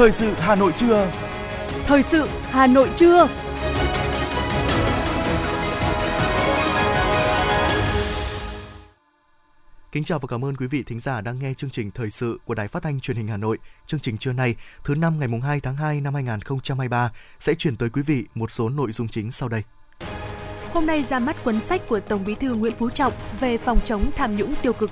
Thời sự Hà Nội trưa. Thời sự Hà Nội trưa. Kính chào và cảm ơn quý vị thính giả đang nghe chương trình Thời sự của Đài Phát thanh Truyền hình Hà Nội. Chương trình trưa nay, thứ năm ngày 2 tháng 2 năm 2023 sẽ chuyển tới quý vị một số nội dung chính sau đây. Hôm nay ra mắt cuốn sách của Tổng Bí thư Nguyễn Phú Trọng về phòng chống tham nhũng tiêu cực.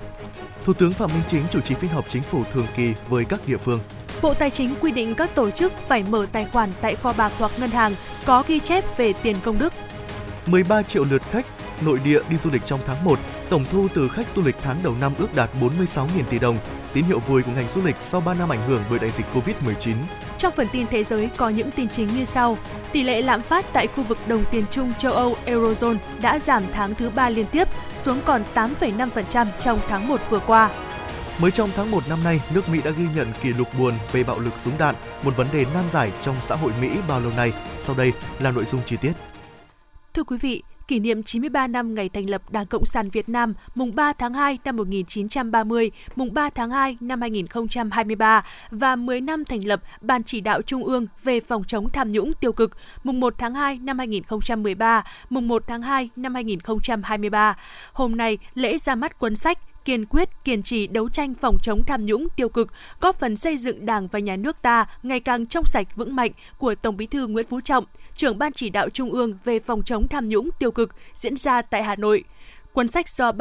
Thủ tướng Phạm Minh Chính chủ trì phiên họp chính phủ thường kỳ với các địa phương. Bộ Tài chính quy định các tổ chức phải mở tài khoản tại kho bạc hoặc ngân hàng có ghi chép về tiền công đức. 13 triệu lượt khách nội địa đi du lịch trong tháng 1, tổng thu từ khách du lịch tháng đầu năm ước đạt 46.000 tỷ đồng. Tín hiệu vui của ngành du lịch sau 3 năm ảnh hưởng bởi đại dịch Covid-19. Trong phần tin thế giới có những tin chính như sau. Tỷ lệ lạm phát tại khu vực đồng tiền chung châu Âu Eurozone đã giảm tháng thứ 3 liên tiếp xuống còn 8,5% trong tháng 1 vừa qua. Mới trong tháng 1 năm nay, nước Mỹ đã ghi nhận kỷ lục buồn về bạo lực súng đạn, một vấn đề nan giải trong xã hội Mỹ bao lâu nay. Sau đây là nội dung chi tiết. Thưa quý vị, kỷ niệm 93 năm ngày thành lập Đảng Cộng sản Việt Nam, mùng 3 tháng 2 năm 1930, mùng 3 tháng 2 năm 2023 và 10 năm thành lập Ban Chỉ đạo Trung ương về phòng chống tham nhũng tiêu cực, mùng 1 tháng 2 năm 2013, mùng 1 tháng 2 năm 2023. Hôm nay, lễ ra mắt cuốn sách Kiên quyết, kiên trì đấu tranh phòng chống tham nhũng tiêu cực, góp phần xây dựng Đảng và Nhà nước ta ngày càng trong sạch vững mạnh của Tổng Bí thư Nguyễn Phú Trọng, trưởng Ban Chỉ đạo Trung ương về phòng chống tham nhũng tiêu cực diễn ra tại Hà Nội. Cuốn sách do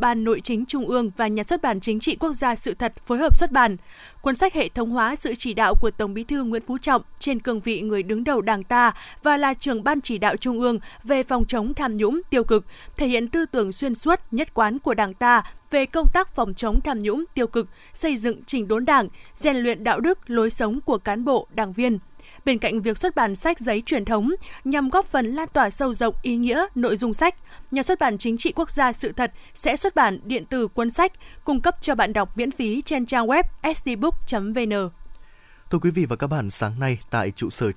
Ban Nội chính Trung ương và Nhà xuất bản Chính trị Quốc gia Sự thật phối hợp xuất bản. Cuốn sách hệ thống hóa sự chỉ đạo của Tổng Bí thư Nguyễn Phú Trọng trên cương vị người đứng đầu Đảng ta và là trưởng Ban Chỉ đạo Trung ương về phòng chống tham nhũng tiêu cực, thể hiện tư tưởng xuyên suốt nhất quán của Đảng ta về công tác phòng chống tham nhũng tiêu cực, xây dựng chỉnh đốn Đảng, rèn luyện đạo đức, lối sống của cán bộ, đảng viên. Bên cạnh việc xuất bản sách giấy truyền thống nhằm góp phần lan tỏa sâu rộng ý nghĩa nội dung sách, Nhà xuất bản Chính trị Quốc gia Sự thật sẽ xuất bản điện tử cuốn sách, cung cấp cho bạn đọc miễn phí trên trang web sdbook.vn. Thưa quý vị và các bạn, sáng nay tại trụ sở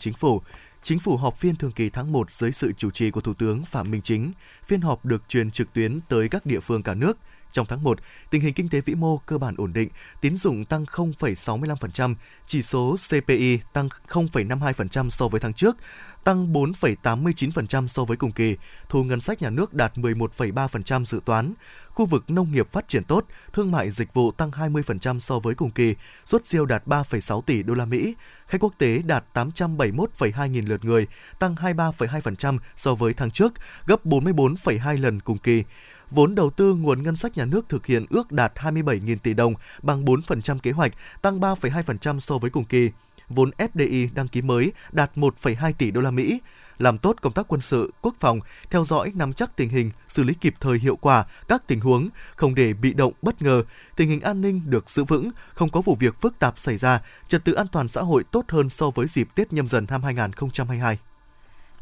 Chính phủ họp phiên thường kỳ tháng 1 dưới sự chủ trì của Thủ tướng Phạm Minh Chính. Phiên họp được truyền trực tuyến tới các địa phương cả nước. Trong tháng 1, tình hình kinh tế vĩ mô cơ bản ổn định, tín dụng tăng 0,65%, chỉ số CPI tăng 0,52% so với tháng trước, tăng 4,89% so với cùng kỳ, thu ngân sách nhà nước đạt 11,3% dự toán. Khu vực nông nghiệp phát triển tốt, thương mại dịch vụ tăng 20% so với cùng kỳ, xuất siêu đạt 3,6 tỷ đô la Mỹ, khách quốc tế đạt 871,2 nghìn lượt người, tăng 23,2% so với tháng trước, gấp 44,2 lần cùng kỳ. Vốn đầu tư nguồn ngân sách nhà nước thực hiện ước đạt 27.000 tỷ đồng, bằng 4% kế hoạch, tăng 3,2% so với cùng kỳ. Vốn FDI đăng ký mới đạt 1,2 tỷ đô la Mỹ. Làm tốt công tác quân sự, quốc phòng, theo dõi nắm chắc tình hình, xử lý kịp thời hiệu quả các tình huống, không để bị động bất ngờ, tình hình an ninh được giữ vững, không có vụ việc phức tạp xảy ra, trật tự an toàn xã hội tốt hơn so với dịp Tết Nhâm Dần năm 2022.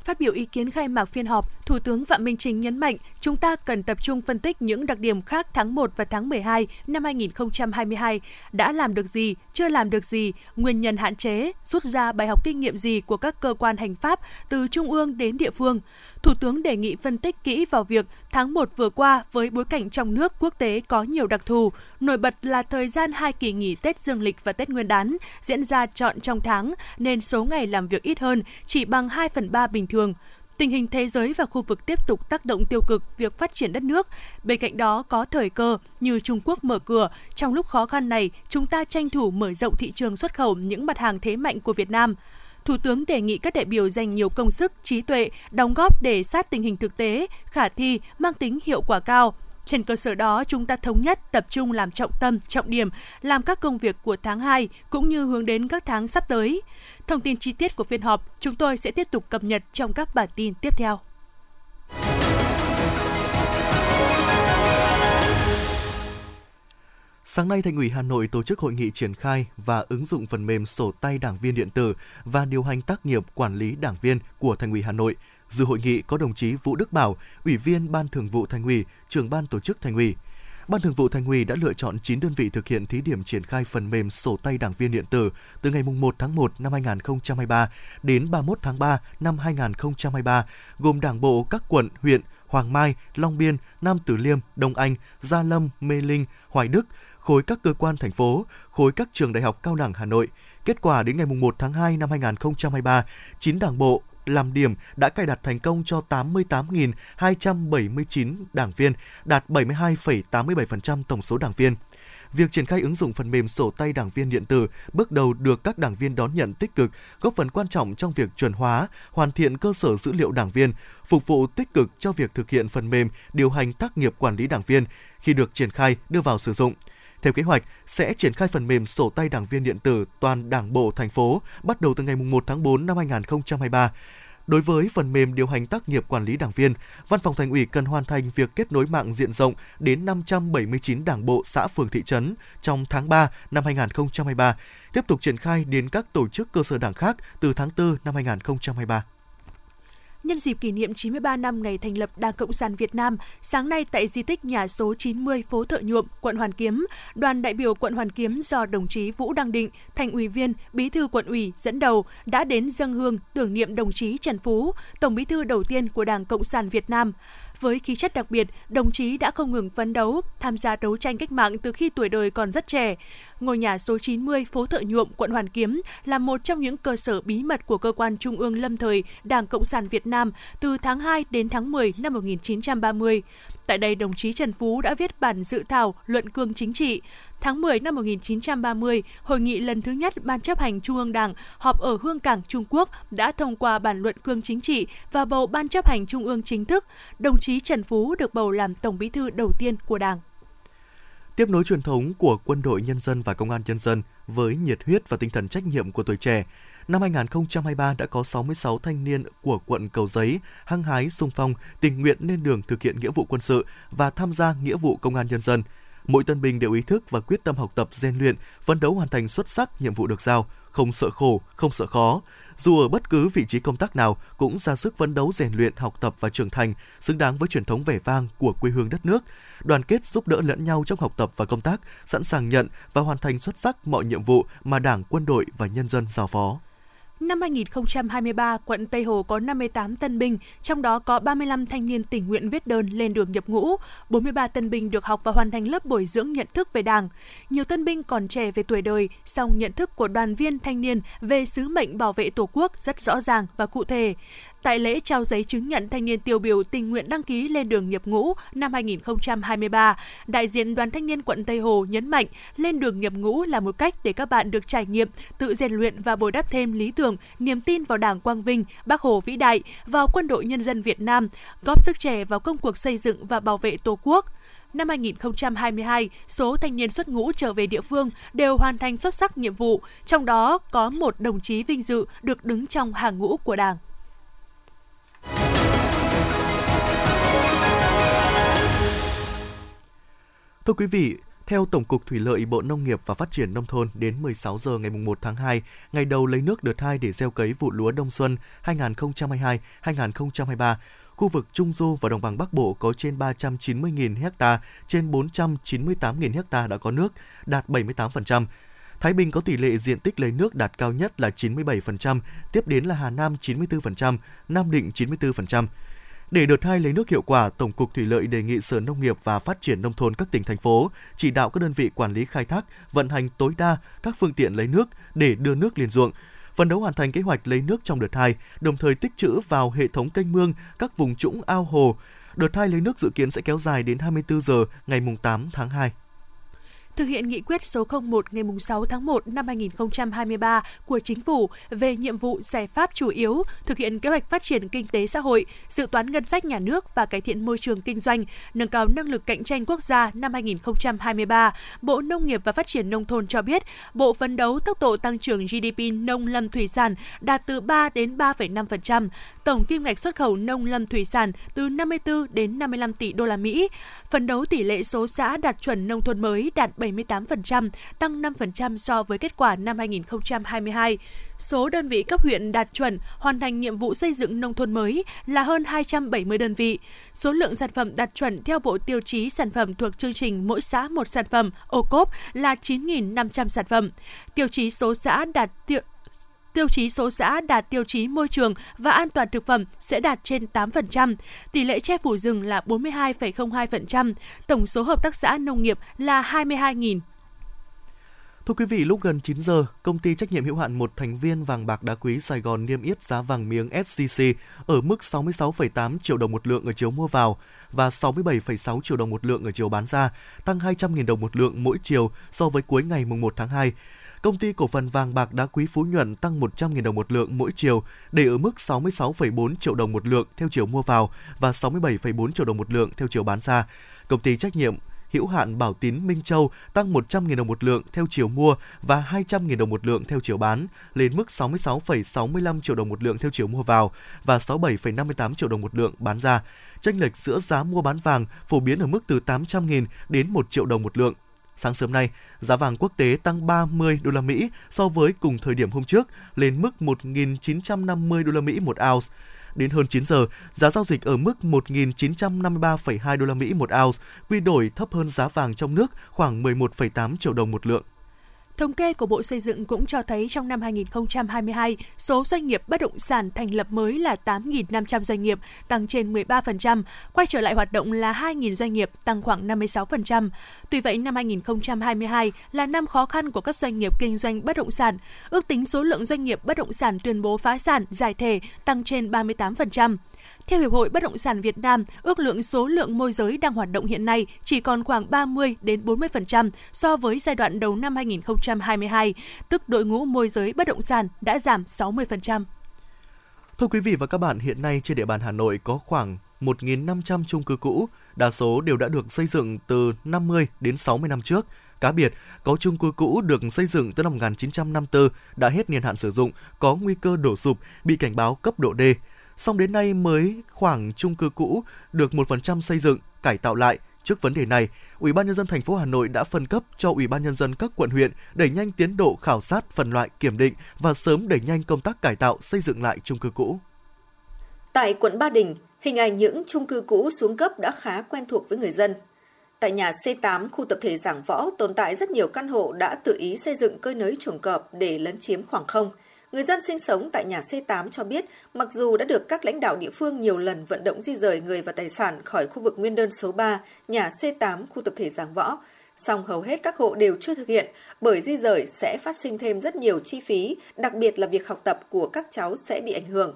Phát biểu ý kiến khai mạc phiên họp, Thủ tướng Phạm Minh Chính nhấn mạnh chúng ta cần tập trung phân tích những đặc điểm khác tháng 1 và tháng 12 năm 2022, đã làm được gì, chưa làm được gì, nguyên nhân hạn chế, rút ra bài học kinh nghiệm gì của các cơ quan hành pháp từ trung ương đến địa phương. Thủ tướng đề nghị phân tích kỹ vào việc tháng 1 vừa qua với bối cảnh trong nước quốc tế có nhiều đặc thù, nổi bật là thời gian hai kỳ nghỉ Tết Dương lịch và Tết Nguyên đán diễn ra trọn trong tháng nên số ngày làm việc ít hơn, chỉ bằng 2/3 bình thường. Tình hình thế giới và khu vực tiếp tục tác động tiêu cực việc phát triển đất nước. Bên cạnh đó có thời cơ như Trung Quốc mở cửa. Trong lúc khó khăn này, chúng ta tranh thủ mở rộng thị trường xuất khẩu những mặt hàng thế mạnh của Việt Nam. Thủ tướng đề nghị các đại biểu dành nhiều công sức, trí tuệ, đóng góp để sát tình hình thực tế, khả thi, mang tính hiệu quả cao. Trên cơ sở đó, chúng ta thống nhất, tập trung làm trọng tâm, trọng điểm, làm các công việc của tháng 2 cũng như hướng đến các tháng sắp tới. Thông tin chi tiết của phiên họp, chúng tôi sẽ tiếp tục cập nhật trong các bản tin tiếp theo. Sáng nay, Thành ủy Hà Nội tổ chức hội nghị triển khai và ứng dụng phần mềm sổ tay đảng viên điện tử và điều hành tác nghiệp quản lý đảng viên của Thành ủy Hà Nội. Dự hội nghị có đồng chí Vũ Đức Bảo, Ủy viên Ban Thường vụ Thành ủy, Trưởng Ban Tổ chức Thành ủy. Ban Thường vụ Thành ủy đã lựa chọn 9 đơn vị thực hiện thí điểm triển khai phần mềm sổ tay đảng viên điện tử từ ngày 1 tháng 1 năm 2023 đến 31 tháng 3 năm 2023, gồm Đảng bộ các quận, huyện, Hoàng Mai, Long Biên, Nam Từ Liêm, Đông Anh, Gia Lâm, Mê Linh, Hoài Đức, khối các cơ quan thành phố, khối các trường đại học cao đẳng Hà Nội. Kết quả đến ngày 1 tháng 2 năm 2023, 9 đảng bộ làm điểm đã cài đặt thành công cho 88.279 đảng viên, đạt 72,87% tổng số đảng viên. Việc triển khai ứng dụng phần mềm sổ tay đảng viên điện tử bước đầu được các đảng viên đón nhận tích cực, góp phần quan trọng trong việc chuẩn hóa, hoàn thiện cơ sở dữ liệu đảng viên, phục vụ tích cực cho việc thực hiện phần mềm điều hành tác nghiệp quản lý đảng viên khi được triển khai đưa vào sử dụng. Theo kế hoạch, sẽ triển khai phần mềm sổ tay đảng viên điện tử toàn đảng bộ thành phố bắt đầu từ ngày 1 tháng 4 năm 2023. Đối với phần mềm điều hành tác nghiệp quản lý đảng viên, Văn phòng Thành ủy cần hoàn thành việc kết nối mạng diện rộng đến 579 đảng bộ xã phường thị trấn trong tháng 3 năm 2023, tiếp tục triển khai đến các tổ chức cơ sở đảng khác từ tháng 4 năm 2023. Nhân dịp kỷ niệm 93 năm ngày thành lập Đảng Cộng sản Việt Nam, sáng nay tại di tích nhà số 90 phố Thợ Nhuộm, quận Hoàn Kiếm, đoàn đại biểu quận Hoàn Kiếm do đồng chí Vũ Đăng Định, Thành ủy viên, Bí thư quận ủy dẫn đầu đã đến dâng hương tưởng niệm đồng chí Trần Phú, Tổng Bí thư đầu tiên của Đảng Cộng sản Việt Nam. Với khí chất đặc biệt, đồng chí đã không ngừng phấn đấu, tham gia đấu tranh cách mạng từ khi tuổi đời còn rất trẻ. Ngôi nhà số 90 phố Thợ Nhuộm, quận Hoàn Kiếm là một trong những cơ sở bí mật của cơ quan Trung ương lâm thời Đảng Cộng sản Việt Nam từ tháng 2 đến tháng 10 năm 1930. Tại đây, đồng chí Trần Phú đã viết bản dự thảo luận cương chính trị. Tháng 10 năm 1930, Hội nghị lần thứ nhất Ban chấp hành Trung ương Đảng họp ở Hương Cảng, Trung Quốc đã thông qua bản luận cương chính trị và bầu Ban chấp hành Trung ương chính thức. Đồng chí Trần Phú được bầu làm Tổng Bí thư đầu tiên của Đảng. Tiếp nối truyền thống của Quân đội Nhân dân và Công an Nhân dân với nhiệt huyết và tinh thần trách nhiệm của tuổi trẻ, năm 2023 đã có 66 thanh niên của quận Cầu Giấy hăng hái xung phong, tình nguyện lên đường thực hiện nghĩa vụ quân sự và tham gia nghĩa vụ Công an Nhân dân. Mỗi tân binh đều ý thức và quyết tâm học tập rèn luyện, phấn đấu hoàn thành xuất sắc nhiệm vụ được giao, không sợ khổ, không sợ khó. Dù ở bất cứ vị trí công tác nào, cũng ra sức phấn đấu rèn luyện, học tập và trưởng thành, xứng đáng với truyền thống vẻ vang của quê hương đất nước. Đoàn kết giúp đỡ lẫn nhau trong học tập và công tác, sẵn sàng nhận và hoàn thành xuất sắc mọi nhiệm vụ mà Đảng, quân đội và nhân dân giao phó. Năm 2023, quận Tây Hồ có 58 tân binh, trong đó có 35 thanh niên tình nguyện viết đơn lên đường nhập ngũ, 43 tân binh được học và hoàn thành lớp bồi dưỡng nhận thức về Đảng. Nhiều tân binh còn trẻ về tuổi đời, song nhận thức của đoàn viên thanh niên về sứ mệnh bảo vệ Tổ quốc rất rõ ràng và cụ thể. Tại lễ trao giấy chứng nhận thanh niên tiêu biểu tình nguyện đăng ký lên đường nhập ngũ năm 2023, đại diện Đoàn Thanh niên quận Tây Hồ nhấn mạnh lên đường nhập ngũ là một cách để các bạn được trải nghiệm, tự rèn luyện và bồi đắp thêm lý tưởng, niềm tin vào Đảng quang vinh, Bác Hồ vĩ đại, vào Quân đội Nhân dân Việt Nam, góp sức trẻ vào công cuộc xây dựng và bảo vệ Tổ quốc. Năm 2022, số thanh niên xuất ngũ trở về địa phương đều hoàn thành xuất sắc nhiệm vụ, trong đó có một đồng chí vinh dự được đứng trong hàng ngũ của Đảng. Thưa quý vị, theo Tổng cục Thủy lợi, Bộ Nông nghiệp và Phát triển Nông thôn, đến 16 giờ ngày 1 tháng 2, ngày đầu lấy nước đợt 2 để gieo cấy vụ lúa đông xuân 2022-2023, khu vực Trung Du và Đồng bằng Bắc Bộ có trên 390.000 ha, trên 498.000 ha đã có nước, đạt 78%. Thái Bình có tỷ lệ diện tích lấy nước đạt cao nhất là 97%, tiếp đến là Hà Nam 94%, Nam Định 94%. Để đợt 2 lấy nước hiệu quả, Tổng cục Thủy lợi đề nghị Sở Nông nghiệp và Phát triển Nông thôn các tỉnh, thành phố chỉ đạo các đơn vị quản lý khai thác, vận hành tối đa các phương tiện lấy nước để đưa nước lên ruộng, phấn đấu hoàn thành kế hoạch lấy nước trong đợt 2, đồng thời tích trữ vào hệ thống kênh mương, các vùng trũng ao hồ. Đợt 2 lấy nước dự kiến sẽ kéo dài đến 24 giờ ngày 8 tháng 2. Thực hiện nghị quyết số 01 ngày 6 tháng 1 năm 2023 của Chính phủ về nhiệm vụ giải pháp chủ yếu, thực hiện kế hoạch phát triển kinh tế xã hội, dự toán ngân sách nhà nước và cải thiện môi trường kinh doanh, nâng cao năng lực cạnh tranh quốc gia năm 2023, Bộ Nông nghiệp và Phát triển Nông thôn cho biết, Bộ phấn đấu tốc độ tăng trưởng GDP nông lâm thủy sản đạt từ 3 đến 3,5%, tổng kim ngạch xuất khẩu nông lâm thủy sản từ 54 đến 55 tỷ USD, phấn đấu tỷ lệ số xã đạt chuẩn nông thôn mới đạt 78%, tăng 5% so với kết quả năm 2022. Số đơn vị cấp huyện đạt chuẩn, hoàn thành nhiệm vụ xây dựng nông thôn mới là hơn 270 đơn vị. Số lượng sản phẩm đạt chuẩn theo bộ tiêu chí sản phẩm thuộc chương trình mỗi xã một sản phẩm OCOP là 9.500 sản phẩm. Tiêu chí số xã đạt tiêu chí số xã đạt tiêu chí môi trường và an toàn thực phẩm sẽ đạt trên 8%, tỷ lệ che phủ rừng là 42,02%, tổng số hợp tác xã nông nghiệp là 22.000. Thưa quý vị, lúc gần 9 giờ, công ty trách nhiệm hữu hạn một thành viên vàng bạc đá quý Sài Gòn niêm yết giá vàng miếng SJC ở mức 66,8 triệu đồng một lượng ở chiều mua vào và 67,6 triệu đồng một lượng ở chiều bán ra, tăng 200.000 đồng một lượng mỗi chiều so với cuối ngày 1 tháng 2. Công ty cổ phần vàng bạc đá quý Phú Nhuận tăng 100.000 đồng một lượng mỗi chiều để ở mức 66,4 triệu đồng một lượng theo chiều mua vào và 67,4 triệu đồng một lượng theo chiều bán ra. Công ty trách nhiệm hữu hạn Bảo Tín Minh Châu tăng 100.000 đồng một lượng theo chiều mua và 200.000 đồng một lượng theo chiều bán, lên mức 66,65 triệu đồng một lượng theo chiều mua vào và 67,58 triệu đồng một lượng bán ra. Chênh lệch giữa giá mua bán vàng phổ biến ở mức từ 800.000 đến 1 triệu đồng một lượng. Sáng sớm nay, giá vàng quốc tế tăng 30 đô la Mỹ so với cùng thời điểm hôm trước, lên mức 1.950 đô la Mỹ một ounce. Đến hơn 9 giờ, giá giao dịch ở mức 1.953,2 đô la Mỹ một ounce, quy đổi thấp hơn giá vàng trong nước khoảng 11,8 triệu đồng một lượng. Thống kê của Bộ Xây dựng cũng cho thấy trong năm 2022, số doanh nghiệp bất động sản thành lập mới là 8.500 doanh nghiệp, tăng trên 13%, quay trở lại hoạt động là 2.000 doanh nghiệp, tăng khoảng 56%. Tuy vậy, năm 2022 là năm khó khăn của các doanh nghiệp kinh doanh bất động sản. Ước tính số lượng doanh nghiệp bất động sản tuyên bố phá sản, giải thể tăng trên 38%. Theo Hiệp hội Bất động sản Việt Nam, ước số lượng môi giới đang hoạt động hiện nay chỉ còn khoảng 30-40% so với giai đoạn đầu năm 2022, tức đội ngũ môi giới bất động sản đã giảm 60%. Thưa quý vị và các bạn, hiện nay trên địa bàn Hà Nội có khoảng 1.500 chung cư cũ, đa số đều đã được xây dựng từ 50 đến 60 năm trước. Cá biệt, có chung cư cũ được xây dựng từ năm 1954 đã hết niên hạn sử dụng, có nguy cơ đổ sụp, bị cảnh báo cấp độ D. Song đến nay mới khoảng chung cư cũ được 1% xây dựng, cải tạo lại. Trước vấn đề này, Ủy ban nhân dân thành phố Hà Nội đã phân cấp cho Ủy ban nhân dân các quận huyện đẩy nhanh tiến độ khảo sát, phân loại, kiểm định và sớm đẩy nhanh công tác cải tạo, xây dựng lại chung cư cũ. Tại quận Ba Đình, hình ảnh những chung cư cũ xuống cấp đã khá quen thuộc với người dân. Tại nhà C8 khu tập thể Giảng Võ tồn tại rất nhiều căn hộ đã tự ý xây dựng cơi nới chuồng cọp để lấn chiếm khoảng không. Người dân sinh sống tại nhà C8 cho biết, mặc dù đã được các lãnh đạo địa phương nhiều lần vận động di dời người và tài sản khỏi khu vực nguyên đơn số 3, nhà C8 khu tập thể Giảng Võ, song hầu hết các hộ đều chưa thực hiện, bởi di dời sẽ phát sinh thêm rất nhiều chi phí, đặc biệt là việc học tập của các cháu sẽ bị ảnh hưởng.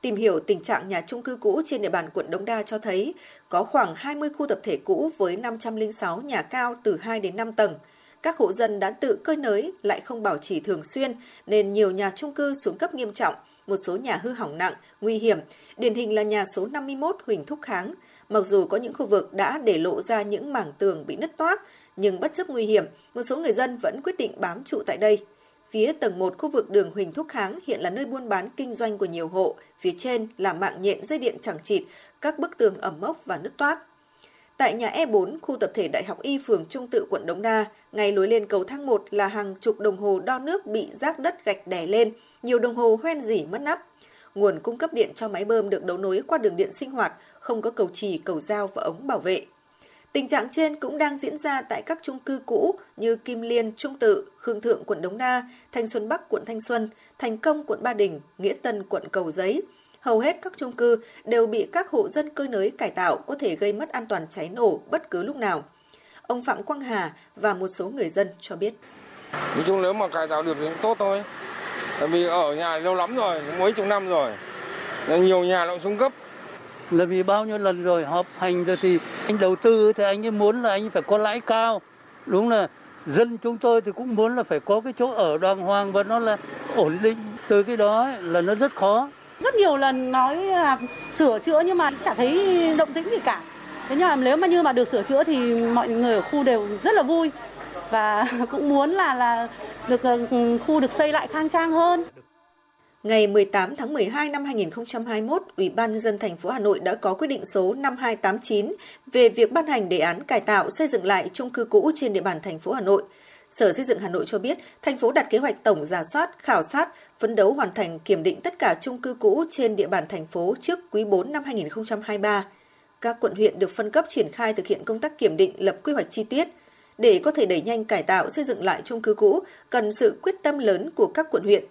Tìm hiểu tình trạng nhà chung cư cũ trên địa bàn quận Đống Đa cho thấy, có khoảng 20 khu tập thể cũ với 506 nhà cao từ 2 đến 5 tầng. Các hộ dân đã tự cơi nới lại không bảo trì thường xuyên nên nhiều nhà chung cư xuống cấp nghiêm trọng, một số nhà hư hỏng nặng, nguy hiểm. Điển hình là nhà số 51 Huỳnh Thúc Kháng. Mặc dù có những khu vực đã để lộ ra những mảng tường bị nứt toác, nhưng bất chấp nguy hiểm, một số người dân vẫn quyết định bám trụ tại đây. Phía tầng 1 khu vực đường Huỳnh Thúc Kháng hiện là nơi buôn bán kinh doanh của nhiều hộ, phía trên là mạng nhện dây điện chằng chịt, các bức tường ẩm mốc và nứt toác. Tại nhà E4, khu tập thể Đại học Y phường Trung Tự, quận Đống Đa, ngay lối lên cầu thang 1 là hàng chục đồng hồ đo nước bị rác đất gạch đè lên, nhiều đồng hồ hoen rỉ mất nắp. Nguồn cung cấp điện cho máy bơm được đấu nối qua đường điện sinh hoạt, không có cầu chì, cầu dao và ống bảo vệ. Tình trạng trên cũng đang diễn ra tại các chung cư cũ như Kim Liên, Trung Tự, Khương Thượng, quận Đống Đa, Thanh Xuân Bắc, quận Thanh Xuân, Thành Công, quận Ba Đình, Nghĩa Tân, quận Cầu Giấy. Hầu hết các chung cư đều bị các hộ dân cơi nới cải tạo, có thể gây mất an toàn cháy nổ bất cứ lúc nào. Ông Phạm Quang Hà và một số người dân cho biết. Nói chung nếu mà cải tạo được thì cũng tốt thôi. Tại vì ở nhà lâu lắm rồi, cũng mấy chục năm rồi. Nhiều nhà nó xuống cấp. Là vì bao nhiêu lần rồi họp hành rồi thì anh đầu tư thì anh ấy muốn là anh phải có lãi cao. Đúng là dân chúng tôi thì cũng muốn là phải có cái chỗ ở đàng hoàng và nó là ổn định. Từ cái đó là nó rất khó. Rất nhiều lần nói là sửa chữa nhưng mà chả thấy động tĩnh gì cả. Thế nhưng mà nếu mà như mà được sửa chữa thì mọi người ở khu đều rất là vui và cũng muốn là được khu được xây lại khang trang hơn. Ngày 18 tháng 12 năm 2021, Ủy ban nhân dân thành phố Hà Nội đã có quyết định số 5289 về việc ban hành đề án cải tạo xây dựng lại chung cư cũ trên địa bàn thành phố Hà Nội. Sở Xây dựng Hà Nội cho biết, thành phố đặt kế hoạch tổng rà soát, khảo sát, phấn đấu hoàn thành kiểm định tất cả chung cư cũ trên địa bàn thành phố trước quý 4 năm 2023. Các quận huyện được phân cấp triển khai thực hiện công tác kiểm định, lập quy hoạch chi tiết. Để có thể đẩy nhanh cải tạo, xây dựng lại chung cư cũ, cần sự quyết tâm lớn của các quận huyện.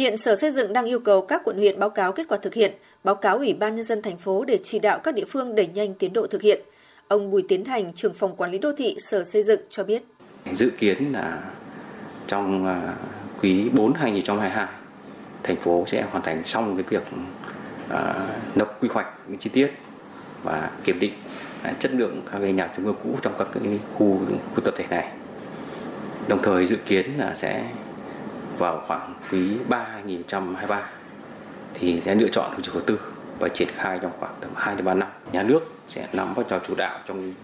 Hiện Sở Xây dựng đang yêu cầu các quận huyện báo cáo kết quả thực hiện, báo cáo Ủy ban Nhân dân thành phố để chỉ đạo các địa phương đẩy nhanh tiến độ thực hiện. Ông Bùi Tiến Thành, trưởng phòng quản lý đô thị Sở Xây dựng cho biết. Dự kiến là trong quý 4 2022, thành phố sẽ hoàn thành xong cái việc lập quy hoạch chi tiết và kiểm định chất lượng các cái nhà chung cư cũ trong các cái khu tập thể này. Đồng thời dự kiến là sẽ vào khoảng quý 3 2023 thì sẽ lựa chọn chủ đầu tư và triển khai trong khoảng tầm 2 đến 3 năm. Nhà nước sẽ nắm vai trò chủ đạo trong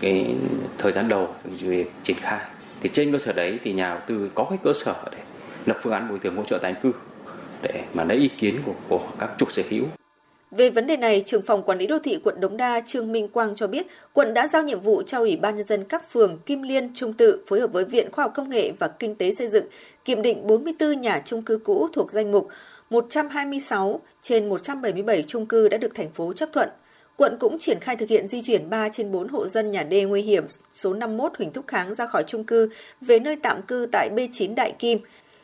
cái thời gian đầu về triển khai. Thì trên cơ sở đấy thì nhà đầu tư có cái cơ sở để lập phương án bồi thường hỗ trợ tái định cư để mà lấy ý kiến của các chủ sở hữu. Về vấn đề này, trưởng phòng quản lý đô thị quận Đống Đa Trương Minh Quang cho biết, quận đã giao nhiệm vụ cho Ủy ban Nhân dân các phường Kim Liên, Trung Tự phối hợp với Viện Khoa học Công nghệ và Kinh tế xây dựng kiểm định 44 nhà chung cư cũ thuộc danh mục 126 trên 177 chung cư đã được thành phố chấp thuận. Quận cũng triển khai thực hiện di chuyển 3 trên 4 hộ dân nhà D nguy hiểm số 51 Huỳnh Thúc Kháng ra khỏi chung cư về nơi tạm cư tại B9 Đại Kim.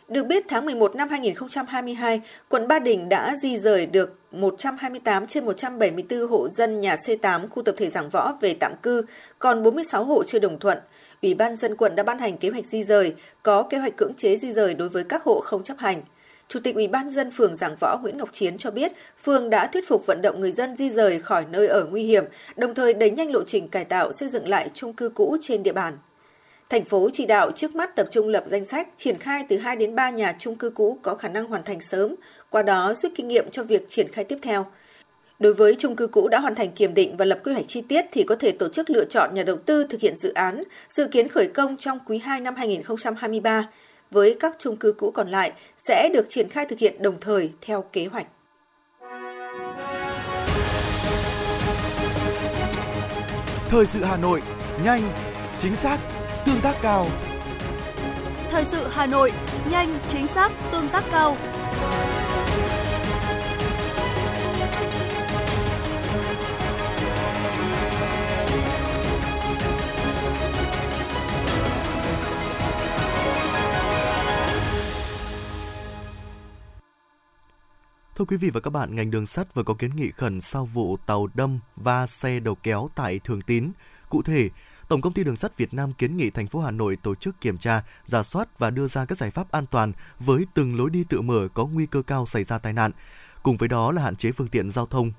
Được biết, tháng 11 năm 2022, quận Ba Đình đã di rời được 128 trên 174 hộ dân nhà C8 khu tập thể Giảng Võ về tạm cư, còn 46 hộ chưa đồng thuận. Ủy ban nhân dân quận đã ban hành kế hoạch di rời, có kế hoạch cưỡng chế di rời đối với các hộ không chấp hành. Chủ tịch Ủy ban nhân dân phường Giảng Võ Nguyễn Ngọc Chiến cho biết, phường đã thuyết phục vận động người dân di rời khỏi nơi ở nguy hiểm, đồng thời đẩy nhanh lộ trình cải tạo xây dựng lại chung cư cũ trên địa bàn. Thành phố chỉ đạo trước mắt tập trung lập danh sách, triển khai từ 2 đến 3 nhà chung cư cũ có khả năng hoàn thành sớm, qua đó rút kinh nghiệm cho việc triển khai tiếp theo. Đối với chung cư cũ đã hoàn thành kiểm định và lập quy hoạch chi tiết thì có thể tổ chức lựa chọn nhà đầu tư thực hiện dự án, dự kiến khởi công trong quý 2 năm 2023. Với các chung cư cũ còn lại sẽ được triển khai thực hiện đồng thời theo kế hoạch. Thời sự Hà Nội, nhanh, chính xác, tương tác cao. Thời sự Hà Nội, nhanh, chính xác, tương tác cao. Thưa quý vị và các bạn, ngành đường sắt vừa có kiến nghị khẩn sau vụ tàu đâm va xe đầu kéo tại Thường Tín. Cụ thể, Tổng công ty đường sắt Việt Nam kiến nghị thành phố Hà Nội tổ chức kiểm tra, rà soát và đưa ra các giải pháp an toàn với từng lối đi tự mở có nguy cơ cao xảy ra tai nạn. Cùng với đó là hạn chế phương tiện giao thông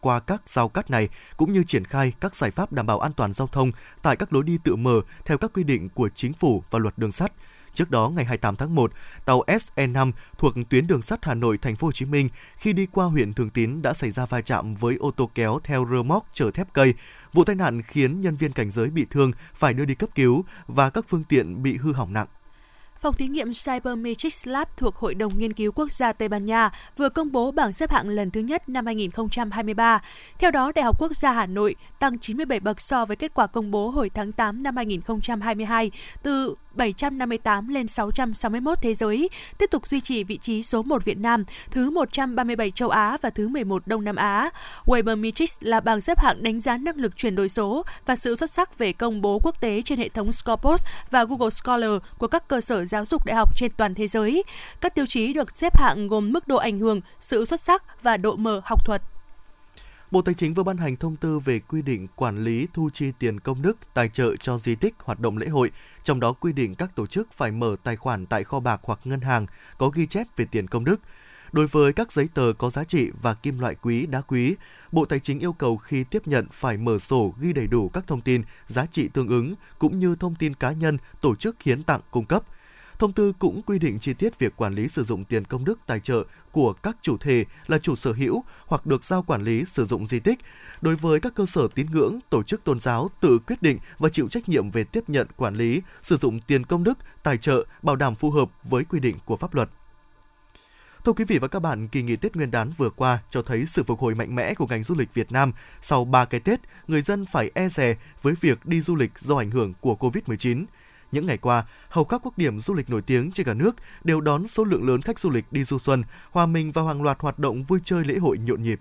qua các giao cắt này, cũng như triển khai các giải pháp đảm bảo an toàn giao thông tại các lối đi tự mở theo các quy định của Chính phủ và Luật Đường sắt. Trước đó, ngày 28 tháng 1, tàu SE5 thuộc tuyến đường sắt Hà Nội - TP.HCM khi đi qua huyện Thường Tín đã xảy ra va chạm với ô tô kéo theo rơ moóc chở thép cây. Vụ tai nạn khiến nhân viên cảnh giới bị thương phải đưa đi cấp cứu và các phương tiện bị hư hỏng nặng. Phòng thí nghiệm Cybermetrics Lab thuộc Hội đồng Nghiên cứu Quốc gia Tây Ban Nha vừa công bố bảng xếp hạng lần thứ nhất năm 2023. Theo đó, Đại học Quốc gia Hà Nội tăng 97 bậc so với kết quả công bố hồi tháng 8 năm 2022, từ 758 lên 661 thế giới, tiếp tục duy trì vị trí số 1 Việt Nam, thứ 137 châu Á và thứ 11 Đông Nam Á. Cybermetrics là bảng xếp hạng đánh giá năng lực chuyển đổi số và sự xuất sắc về công bố quốc tế trên hệ thống Scopus và Google Scholar của các cơ sở giáo dục đại học trên toàn thế giới. Các tiêu chí được xếp hạng gồm mức độ ảnh hưởng, sự xuất sắc và độ mở học thuật. Bộ Tài chính vừa ban hành thông tư về quy định quản lý thu chi tiền công đức, tài trợ cho di tích, hoạt động lễ hội, trong đó quy định các tổ chức phải mở tài khoản tại kho bạc hoặc ngân hàng có ghi chép về tiền công đức. Đối với các giấy tờ có giá trị và kim loại quý, đá quý, Bộ Tài chính yêu cầu khi tiếp nhận phải mở sổ ghi đầy đủ các thông tin giá trị tương ứng, cũng như thông tin cá nhân, tổ chức hiến tặng cung cấp. Thông tư cũng quy định chi tiết việc quản lý sử dụng tiền công đức tài trợ của các chủ thể là chủ sở hữu hoặc được giao quản lý sử dụng di tích. Đối với các cơ sở tín ngưỡng, tổ chức tôn giáo tự quyết định và chịu trách nhiệm về tiếp nhận, quản lý, sử dụng tiền công đức tài trợ, bảo đảm phù hợp với quy định của pháp luật. Thưa quý vị và các bạn, kỳ nghỉ Tết Nguyên đán vừa qua cho thấy sự phục hồi mạnh mẽ của ngành du lịch Việt Nam. Sau 3 cái Tết, người dân phải e dè với việc đi du lịch do ảnh hưởng của Covid-19. Những ngày qua, hầu khắp các điểm du lịch nổi tiếng trên cả nước đều đón số lượng lớn khách du lịch đi du xuân, hòa mình vào hàng loạt hoạt động vui chơi lễ hội nhộn nhịp.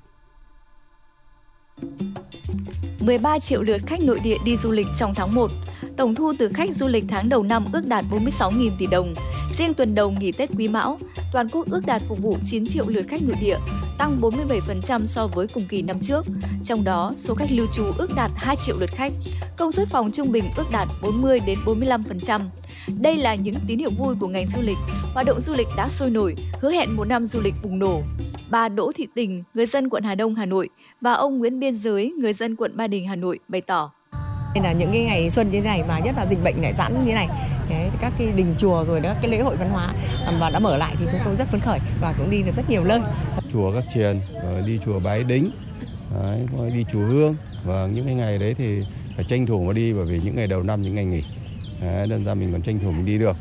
13 triệu lượt khách nội địa đi du lịch trong tháng 1. Tổng thu từ khách du lịch tháng đầu năm ước đạt 46.000 tỷ đồng. Riêng tuần đầu nghỉ Tết Quý Mão, toàn quốc ước đạt phục vụ 9 triệu lượt khách nội địa, tăng 47% so với cùng kỳ năm trước. Trong đó, số khách lưu trú ước đạt 2 triệu lượt khách, công suất phòng trung bình ước đạt 40-45%. Đây là những tín hiệu vui của ngành du lịch, hoạt động du lịch đã sôi nổi, hứa hẹn một năm du lịch bùng nổ. Bà Đỗ Thị Tình, người dân quận Hà Đông, Hà Nội và ông Nguyễn Biên Giới, người dân quận Ba Đình, Hà Nội bày tỏ. Đây là những cái ngày xuân như thế này mà nhất là dịch bệnh lại giãn như này, các cái đình chùa rồi các cái lễ hội văn hóa và đã mở lại thì chúng tôi rất phấn khởi và cũng đi được rất nhiều nơi. Chùa Các Triền, đi chùa Bái Đính, đi chùa Hương, và những cái ngày đấy thì phải tranh thủ mà đi bởi vì những ngày đầu năm những ngày nghỉ. Nên ra mình còn tranh thủ mình đi được.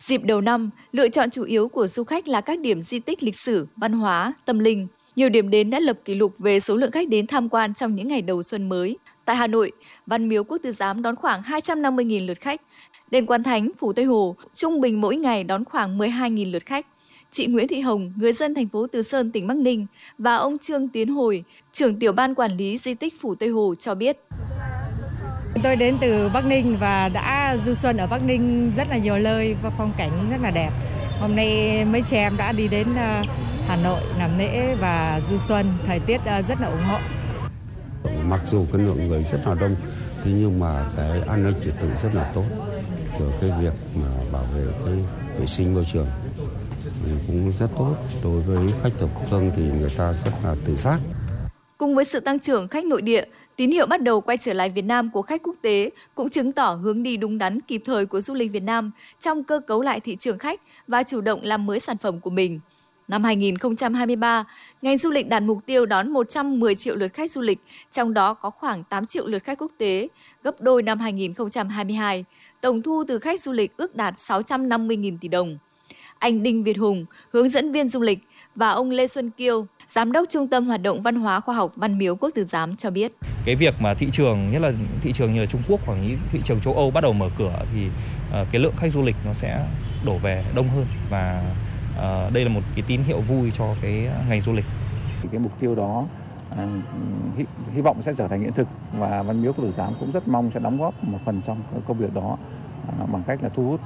Dịp đầu năm, lựa chọn chủ yếu của du khách là các điểm di tích lịch sử, văn hóa, tâm linh. Nhiều điểm đến đã lập kỷ lục về số lượng khách đến tham quan trong những ngày đầu xuân mới. Tại Hà Nội, Văn Miếu Quốc Tử Giám đón khoảng 250.000 lượt khách. Đền Quản Thánh, Phủ Tây Hồ trung bình mỗi ngày đón khoảng 12.000 lượt khách. Chị Nguyễn Thị Hồng, người dân thành phố Từ Sơn, tỉnh Bắc Ninh và ông Trương Tiến Hồi, trưởng tiểu ban quản lý di tích Phủ Tây Hồ cho biết. Tôi đến từ Bắc Ninh và đã du xuân ở Bắc Ninh rất là nhiều nơi và phong cảnh rất là đẹp. Hôm nay mấy chị em đã đi đến Hà Nội làm lễ và du xuân, thời tiết rất là ủng hộ. Mặc dù cái lượng người rất là đông, thế nhưng mà cái an ninh trật tự rất là tốt. Rồi cái việc mà bảo vệ cái vệ sinh môi trường thì cũng rất tốt. Đối với khách thập phương thì người ta rất là tự giác. Cùng với sự tăng trưởng khách nội địa, tín hiệu bắt đầu quay trở lại Việt Nam của khách quốc tế cũng chứng tỏ hướng đi đúng đắn kịp thời của du lịch Việt Nam trong cơ cấu lại thị trường khách và chủ động làm mới sản phẩm của mình. Năm 2023, ngành du lịch đạt mục tiêu đón 110 triệu lượt khách du lịch, trong đó có khoảng 8 triệu lượt khách quốc tế, gấp đôi năm 2022. Tổng thu từ khách du lịch ước đạt 650.000 tỷ đồng. Anh Đinh Việt Hùng, hướng dẫn viên du lịch, và ông Lê Xuân Kiêu, Giám đốc Trung tâm Hoạt động Văn hóa Khoa học Văn Miếu Quốc Tử Giám cho biết. Cái việc mà thị trường, nhất là thị trường như là Trung Quốc hoặc những thị trường châu Âu bắt đầu mở cửa thì cái lượng khách du lịch nó sẽ đổ về đông hơn, và đây là một cái tín hiệu vui cho cái ngành du lịch. Cái mục tiêu đó hy vọng sẽ trở thành hiện thực, và Văn Miếu Quốc Tử Giám cũng rất mong sẽ đóng góp một phần trong công việc đó bằng cách là thu hút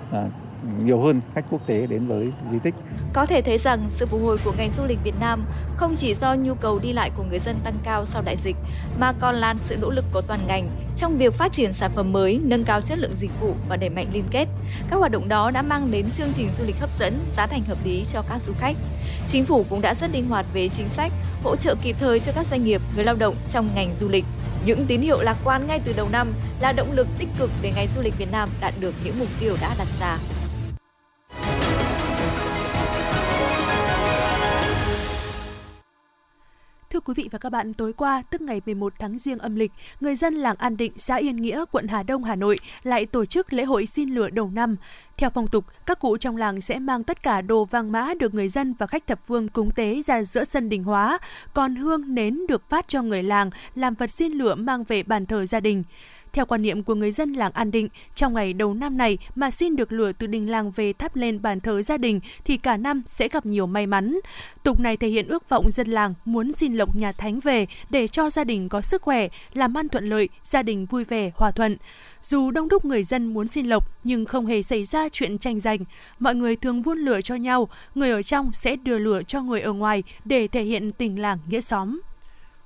nhiều hơn khách quốc tế đến với di tích. Có thể thấy rằng sự phục hồi của ngành du lịch Việt Nam không chỉ do nhu cầu đi lại của người dân tăng cao sau đại dịch, mà còn là sự nỗ lực của toàn ngành trong việc phát triển sản phẩm mới, nâng cao chất lượng dịch vụ và đẩy mạnh liên kết. Các hoạt động đó đã mang đến chương trình du lịch hấp dẫn, giá thành hợp lý cho các du khách. Chính phủ cũng đã rất linh hoạt về chính sách, hỗ trợ kịp thời cho các doanh nghiệp, người lao động trong ngành du lịch. Những tín hiệu lạc quan ngay từ đầu năm là động lực tích cực để ngành du lịch Việt Nam đạt được những mục tiêu đã đặt ra. Thưa quý vị và các bạn, tối qua, tức ngày 11 tháng Giêng âm lịch, người dân làng An Định, xã Yên Nghĩa, quận Hà Đông, Hà Nội lại tổ chức lễ hội xin lửa đầu năm. Theo phong tục, các cụ trong làng sẽ mang tất cả đồ vàng mã được người dân và khách thập phương cúng tế ra giữa sân đình hóa, còn hương nến được phát cho người làng làm vật xin lửa mang về bàn thờ gia đình. Theo quan niệm của người dân làng An Định, trong ngày đầu năm này mà xin được lửa từ đình làng về thắp lên bàn thờ gia đình thì cả năm sẽ gặp nhiều may mắn. Tục này thể hiện ước vọng dân làng muốn xin lộc nhà Thánh về để cho gia đình có sức khỏe, làm ăn thuận lợi, gia đình vui vẻ, hòa thuận. Dù đông đúc người dân muốn xin lộc nhưng không hề xảy ra chuyện tranh giành. Mọi người thường vun lửa cho nhau, người ở trong sẽ đưa lửa cho người ở ngoài để thể hiện tình làng nghĩa xóm.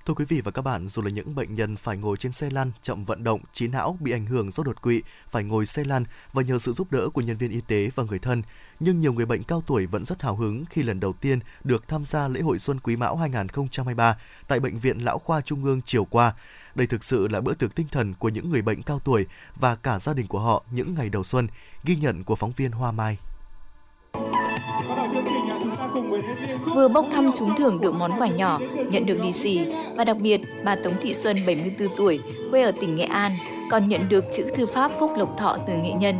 Thưa quý vị và các bạn, dù là những bệnh nhân phải ngồi trên xe lăn, chậm vận động, trí não bị ảnh hưởng do đột quỵ, phải ngồi xe lăn và nhờ sự giúp đỡ của nhân viên y tế và người thân, nhưng nhiều người bệnh cao tuổi vẫn rất hào hứng khi lần đầu tiên được tham gia lễ hội Xuân Quý Mão 2023 tại Bệnh viện Lão Khoa Trung ương chiều qua. Đây thực sự là bữa tiệc tinh thần của những người bệnh cao tuổi và cả gia đình của họ những ngày đầu xuân, ghi nhận của phóng viên Hoa Mai. Vừa bốc thăm trúng thưởng được món quà nhỏ, nhận được lì xì, và đặc biệt bà Tống Thị Xuân 74 tuổi, quê ở tỉnh Nghệ An, còn nhận được chữ thư pháp Phúc Lộc Thọ từ nghệ nhân.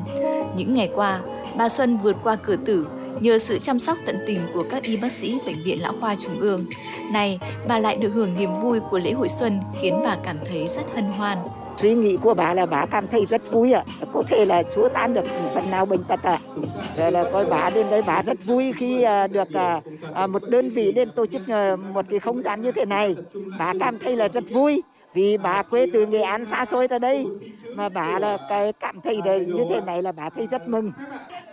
Những ngày qua, bà Xuân vượt qua cửa tử nhờ sự chăm sóc tận tình của các y bác sĩ Bệnh viện Lão Khoa Trung ương. Nay, bà lại được hưởng niềm vui của lễ hội xuân khiến bà cảm thấy rất hân hoan. Suy nghĩ của bà là bà cảm thấy rất vui ạ, có thể là xua tan được phần nào bệnh tật ạ. Rồi là coi bà đến đây bà rất vui khi được một đơn vị đến tổ chức một cái không gian như thế này. Bà cảm thấy là rất vui Vì bà quê từ Nghệ An xa xôi ra đây mà bà là cái cảm thấy đây như thế này là bà thấy rất mừng.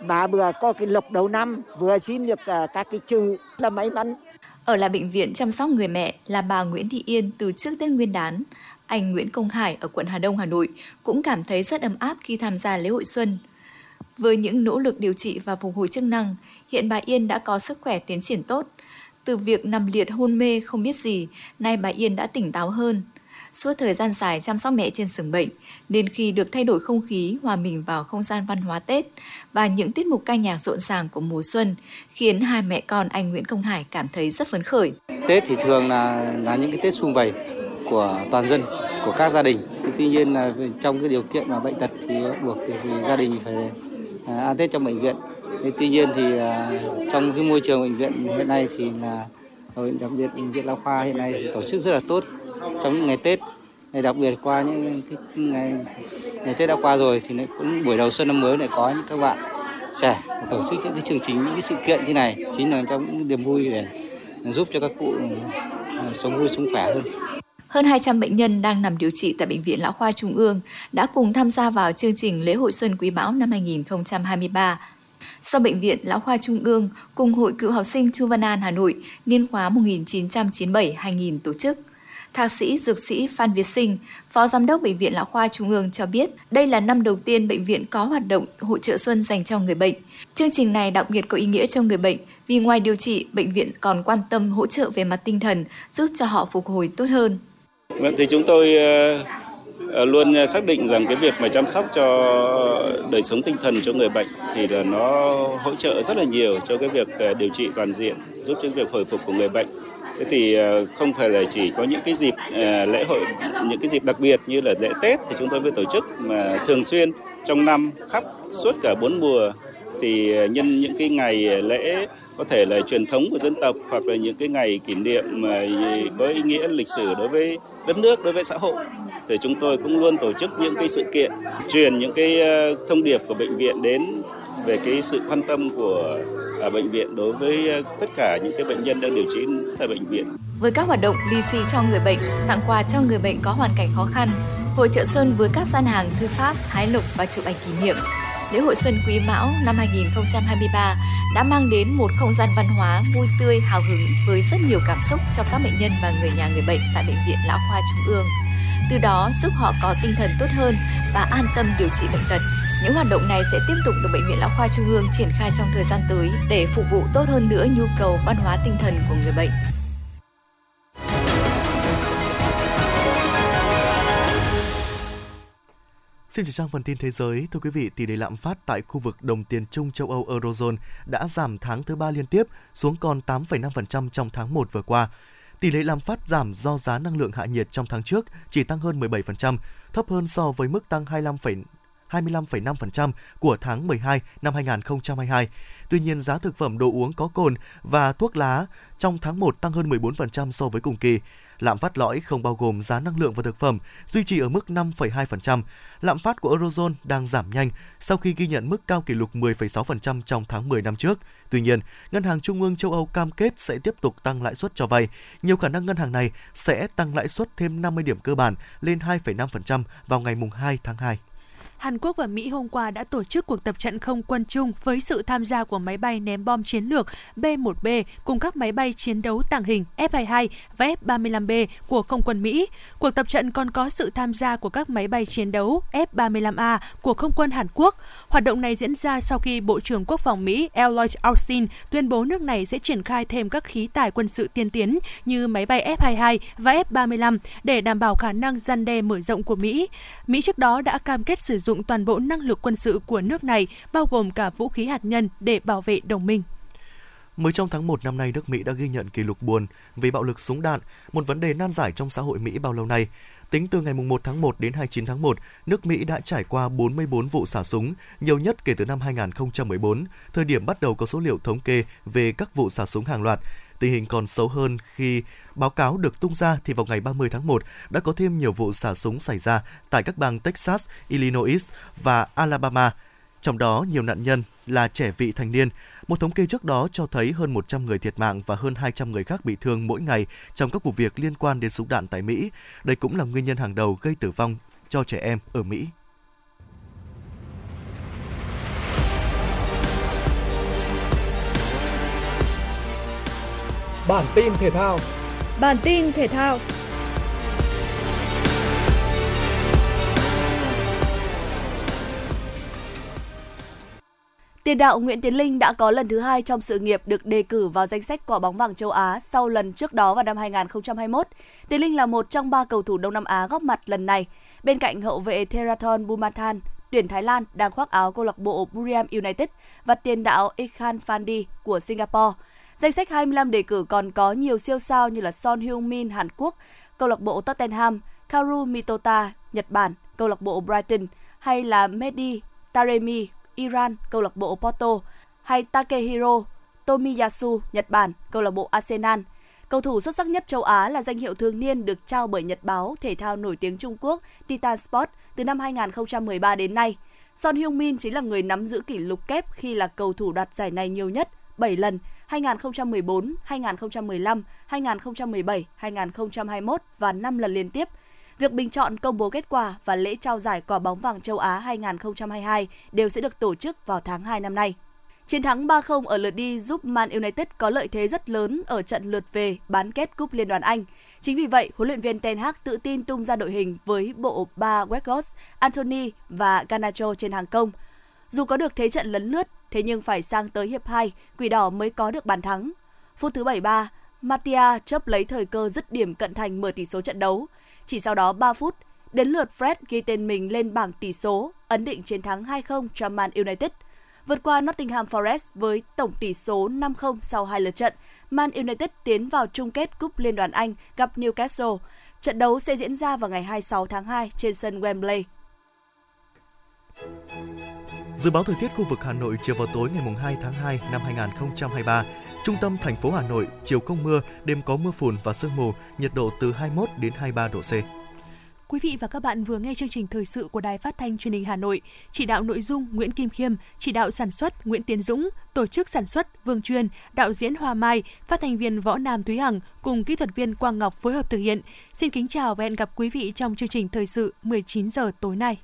Bà vừa có cái lộc đầu năm, vừa xin được các cái chữ là may mắn. Ở lại bệnh viện chăm sóc người mẹ là bà Nguyễn Thị Yên từ trước Tết Nguyên đán. Anh Nguyễn Công Hải ở quận Hà Đông, Hà Nội cũng cảm thấy rất ấm áp khi tham gia lễ hội xuân. Với những nỗ lực điều trị và phục hồi chức năng, hiện bà Yên đã có sức khỏe tiến triển tốt. Từ việc nằm liệt hôn mê không biết gì, nay bà Yên đã tỉnh táo hơn. Suốt thời gian dài chăm sóc mẹ trên giường bệnh, nên khi được thay đổi không khí hòa mình vào không gian văn hóa Tết và những tiết mục ca nhạc rộn ràng của mùa xuân, khiến hai mẹ con anh Nguyễn Công Hải cảm thấy rất phấn khởi. Tết thì thường là những cái Tết sum vầy của toàn dân, của các gia đình. Tuy nhiên là trong cái điều kiện mà bệnh tật thì buộc thì gia đình phải ăn Tết trong bệnh viện. Tuy nhiên thì trong cái môi trường bệnh viện hiện nay thì là đặc biệt bệnh viện Lão Khoa hiện nay tổ chức rất là tốt trong những ngày Tết, đặc biệt qua những ngày Tết đã qua rồi thì cũng buổi đầu xuân năm mới lại có những các bạn trẻ tổ chức những cái chương trình, những cái sự kiện như này, chính là trong những niềm vui để giúp cho các cụ sống vui, sống khỏe hơn. Hơn 200 bệnh nhân đang nằm điều trị tại Bệnh viện Lão Khoa Trung ương đã cùng tham gia vào chương trình lễ hội xuân Quý Mão năm 2023. Sau Bệnh viện Lão Khoa Trung ương cùng Hội Cựu học sinh Chu Văn An Hà Nội niên khóa 1997-2000 tổ chức. Thạc sĩ dược sĩ Phan Việt Sinh, Phó Giám đốc Bệnh viện Lão Khoa Trung ương cho biết đây là năm đầu tiên bệnh viện có hoạt động hội chợ xuân dành cho người bệnh. Chương trình này đặc biệt có ý nghĩa cho người bệnh vì ngoài điều trị, bệnh viện còn quan tâm hỗ trợ về mặt tinh thần giúp cho họ phục hồi tốt hơn. Thì chúng tôi luôn xác định rằng cái việc mà chăm sóc cho đời sống tinh thần cho người bệnh thì là nó hỗ trợ rất là nhiều cho cái việc điều trị toàn diện, giúp cho việc hồi phục của người bệnh. Thế thì không phải là chỉ có những cái dịp lễ hội, những cái dịp đặc biệt như là lễ Tết thì chúng tôi mới tổ chức, mà thường xuyên trong năm khắp suốt cả 4 mùa thì nhân những cái ngày lễ có thể là truyền thống của dân tộc hoặc là những cái ngày kỷ niệm có ý nghĩa lịch sử đối với đất nước, đối với xã hội thì chúng tôi cũng luôn tổ chức những cái sự kiện truyền những cái thông điệp của bệnh viện đến về cái sự quan tâm của bệnh viện đối với tất cả những cái bệnh nhân đang điều trị tại bệnh viện. Với các hoạt động lì xì cho người bệnh, tặng quà cho người bệnh có hoàn cảnh khó khăn, hội chợ xuân với các gian hàng thư pháp, hái lộc và chụp ảnh kỷ niệm, lễ hội xuân Quý Mão năm 2023 đã mang đến một không gian văn hóa vui tươi, hào hứng với rất nhiều cảm xúc cho các bệnh nhân và người nhà người bệnh tại Bệnh viện Lão Khoa Trung ương. Từ đó giúp họ có tinh thần tốt hơn và an tâm điều trị bệnh tật. Những hoạt động này sẽ tiếp tục được Bệnh viện Lão Khoa Trung ương triển khai trong thời gian tới để phục vụ tốt hơn nữa nhu cầu văn hóa tinh thần của người bệnh. Xin chuyển sang phần tin thế giới. Thưa quý vị, tỷ lệ lạm phát tại khu vực đồng tiền chung châu Âu Eurozone đã giảm tháng thứ 3 liên tiếp xuống còn 8,5% trong tháng 1 vừa qua. Tỷ lệ lạm phát giảm do giá năng lượng hạ nhiệt trong tháng trước chỉ tăng hơn 17%, thấp hơn so với mức tăng 25,5% của tháng 12 năm 2022. Tuy nhiên, giá thực phẩm đồ uống có cồn và thuốc lá trong tháng 1 tăng hơn 14% so với cùng kỳ. Lạm phát lõi không bao gồm giá năng lượng và thực phẩm duy trì ở mức 5,2%. Lạm phát của Eurozone đang giảm nhanh sau khi ghi nhận mức cao kỷ lục 10,6% trong tháng 10 năm trước. Tuy nhiên, Ngân hàng Trung ương châu Âu cam kết sẽ tiếp tục tăng lãi suất cho vay. Nhiều khả năng ngân hàng này sẽ tăng lãi suất thêm 50 điểm cơ bản lên 2,5% vào ngày 2 tháng 2. Hàn Quốc và Mỹ hôm qua đã tổ chức cuộc tập trận không quân chung với sự tham gia của máy bay ném bom chiến lược B-1B cùng các máy bay chiến đấu tàng hình F-22 và F-35B của Không quân Mỹ. Cuộc tập trận còn có sự tham gia của các máy bay chiến đấu F-35A của Không quân Hàn Quốc. Hoạt động này diễn ra sau khi Bộ trưởng Quốc phòng Mỹ Lloyd Austin tuyên bố nước này sẽ triển khai thêm các khí tài quân sự tiên tiến như máy bay F-22 và F-35 để đảm bảo khả năng răn đe mở rộng của Mỹ. Mỹ trước đó đã cam kết sử dụng toàn bộ năng lực quân sự của nước này, bao gồm cả vũ khí hạt nhân để bảo vệ đồng minh. Mới trong tháng 1 năm nay, nước Mỹ đã ghi nhận kỷ lục buồn về bạo lực súng đạn, một vấn đề nan giải trong xã hội Mỹ bao lâu nay. Tính từ ngày 1 tháng 1 đến 29 tháng 1, nước Mỹ đã trải qua 44 vụ xả súng, nhiều nhất kể từ năm 2014, thời điểm bắt đầu có số liệu thống kê về các vụ xả súng hàng loạt. Tình hình còn xấu hơn khi báo cáo được tung ra thì vào ngày 30 tháng 1 đã có thêm nhiều vụ xả súng xảy ra tại các bang Texas, Illinois và Alabama. Trong đó, nhiều nạn nhân là trẻ vị thành niên. Một thống kê trước đó cho thấy hơn 100 người thiệt mạng và hơn 200 người khác bị thương mỗi ngày trong các vụ việc liên quan đến súng đạn tại Mỹ. Đây cũng là nguyên nhân hàng đầu gây tử vong cho trẻ em ở Mỹ. Bản tin thể thao. Tiền đạo Nguyễn Tiến Linh đã có lần thứ 2 trong sự nghiệp được đề cử vào danh sách quả bóng vàng châu Á sau lần trước đó vào năm 2021. Tiến Linh là một trong 3 cầu thủ Đông Nam Á góp mặt lần này. Bên cạnh hậu vệ Theraton Bumathan, tuyển Thái Lan đang khoác áo câu lạc bộ Buriram United và tiền đạo Ikhan Fandi của Singapore. Danh sách 25 đề cử còn có nhiều siêu sao như là Son Heung-min Hàn Quốc, câu lạc bộ Tottenham, Kaoru Mitota Nhật Bản, câu lạc bộ Brighton hay là Mehdi Taremi Iran, câu lạc bộ Porto hay Takehiro Tomiyasu Nhật Bản, câu lạc bộ Arsenal. Cầu thủ xuất sắc nhất châu Á là danh hiệu thường niên được trao bởi nhật báo thể thao nổi tiếng Trung Quốc Titan Sport từ năm 2013 đến nay. Son Heung-min chính là người nắm giữ kỷ lục kép khi là cầu thủ đoạt giải này nhiều nhất, 7 lần, 2014, 2015, 2017, 2021 và 5 lần liên tiếp. Việc bình chọn, công bố kết quả và lễ trao giải quả bóng vàng châu Á 2022 đều sẽ được tổ chức vào tháng 2 năm nay. Chiến thắng 3-0 ở lượt đi giúp Man United có lợi thế rất lớn ở trận lượt về bán kết Cúp Liên đoàn Anh. Chính vì vậy, huấn luyện viên Ten Hag tự tin tung ra đội hình với bộ ba Weghorst, Antony và Garnacho trên hàng công. Dù có được thế trận lấn lướt, thế nhưng phải sang tới hiệp 2, Quỷ Đỏ mới có được bàn thắng. Phút thứ 73, Matia chớp lấy thời cơ dứt điểm cận thành mở tỷ số trận đấu. Chỉ sau đó 3 phút, đến lượt Fred ghi tên mình lên bảng tỷ số, ấn định chiến thắng 2-0 cho Man United. Vượt qua Nottingham Forest với tổng tỷ số 5-0 sau 2 lượt trận, Man United tiến vào chung kết Cúp Liên đoàn Anh gặp Newcastle. Trận đấu sẽ diễn ra vào ngày 26 tháng 2 trên sân Wembley. Dự báo thời tiết khu vực Hà Nội chiều vào tối ngày 2 tháng 2 năm 2023. Trung tâm thành phố Hà Nội, chiều không mưa, đêm có mưa phùn và sương mù, nhiệt độ từ 21 đến 23 độ C. Quý vị và các bạn vừa nghe chương trình thời sự của Đài Phát thanh Truyền hình Hà Nội, chỉ đạo nội dung Nguyễn Kim Khiêm, chỉ đạo sản xuất Nguyễn Tiến Dũng, tổ chức sản xuất Vương Chuyên, đạo diễn Hoa Mai, phát thanh viên Võ Nam Thúy Hằng cùng kỹ thuật viên Quang Ngọc phối hợp thực hiện. Xin kính chào và hẹn gặp quý vị trong chương trình thời sự 19 giờ tối nay.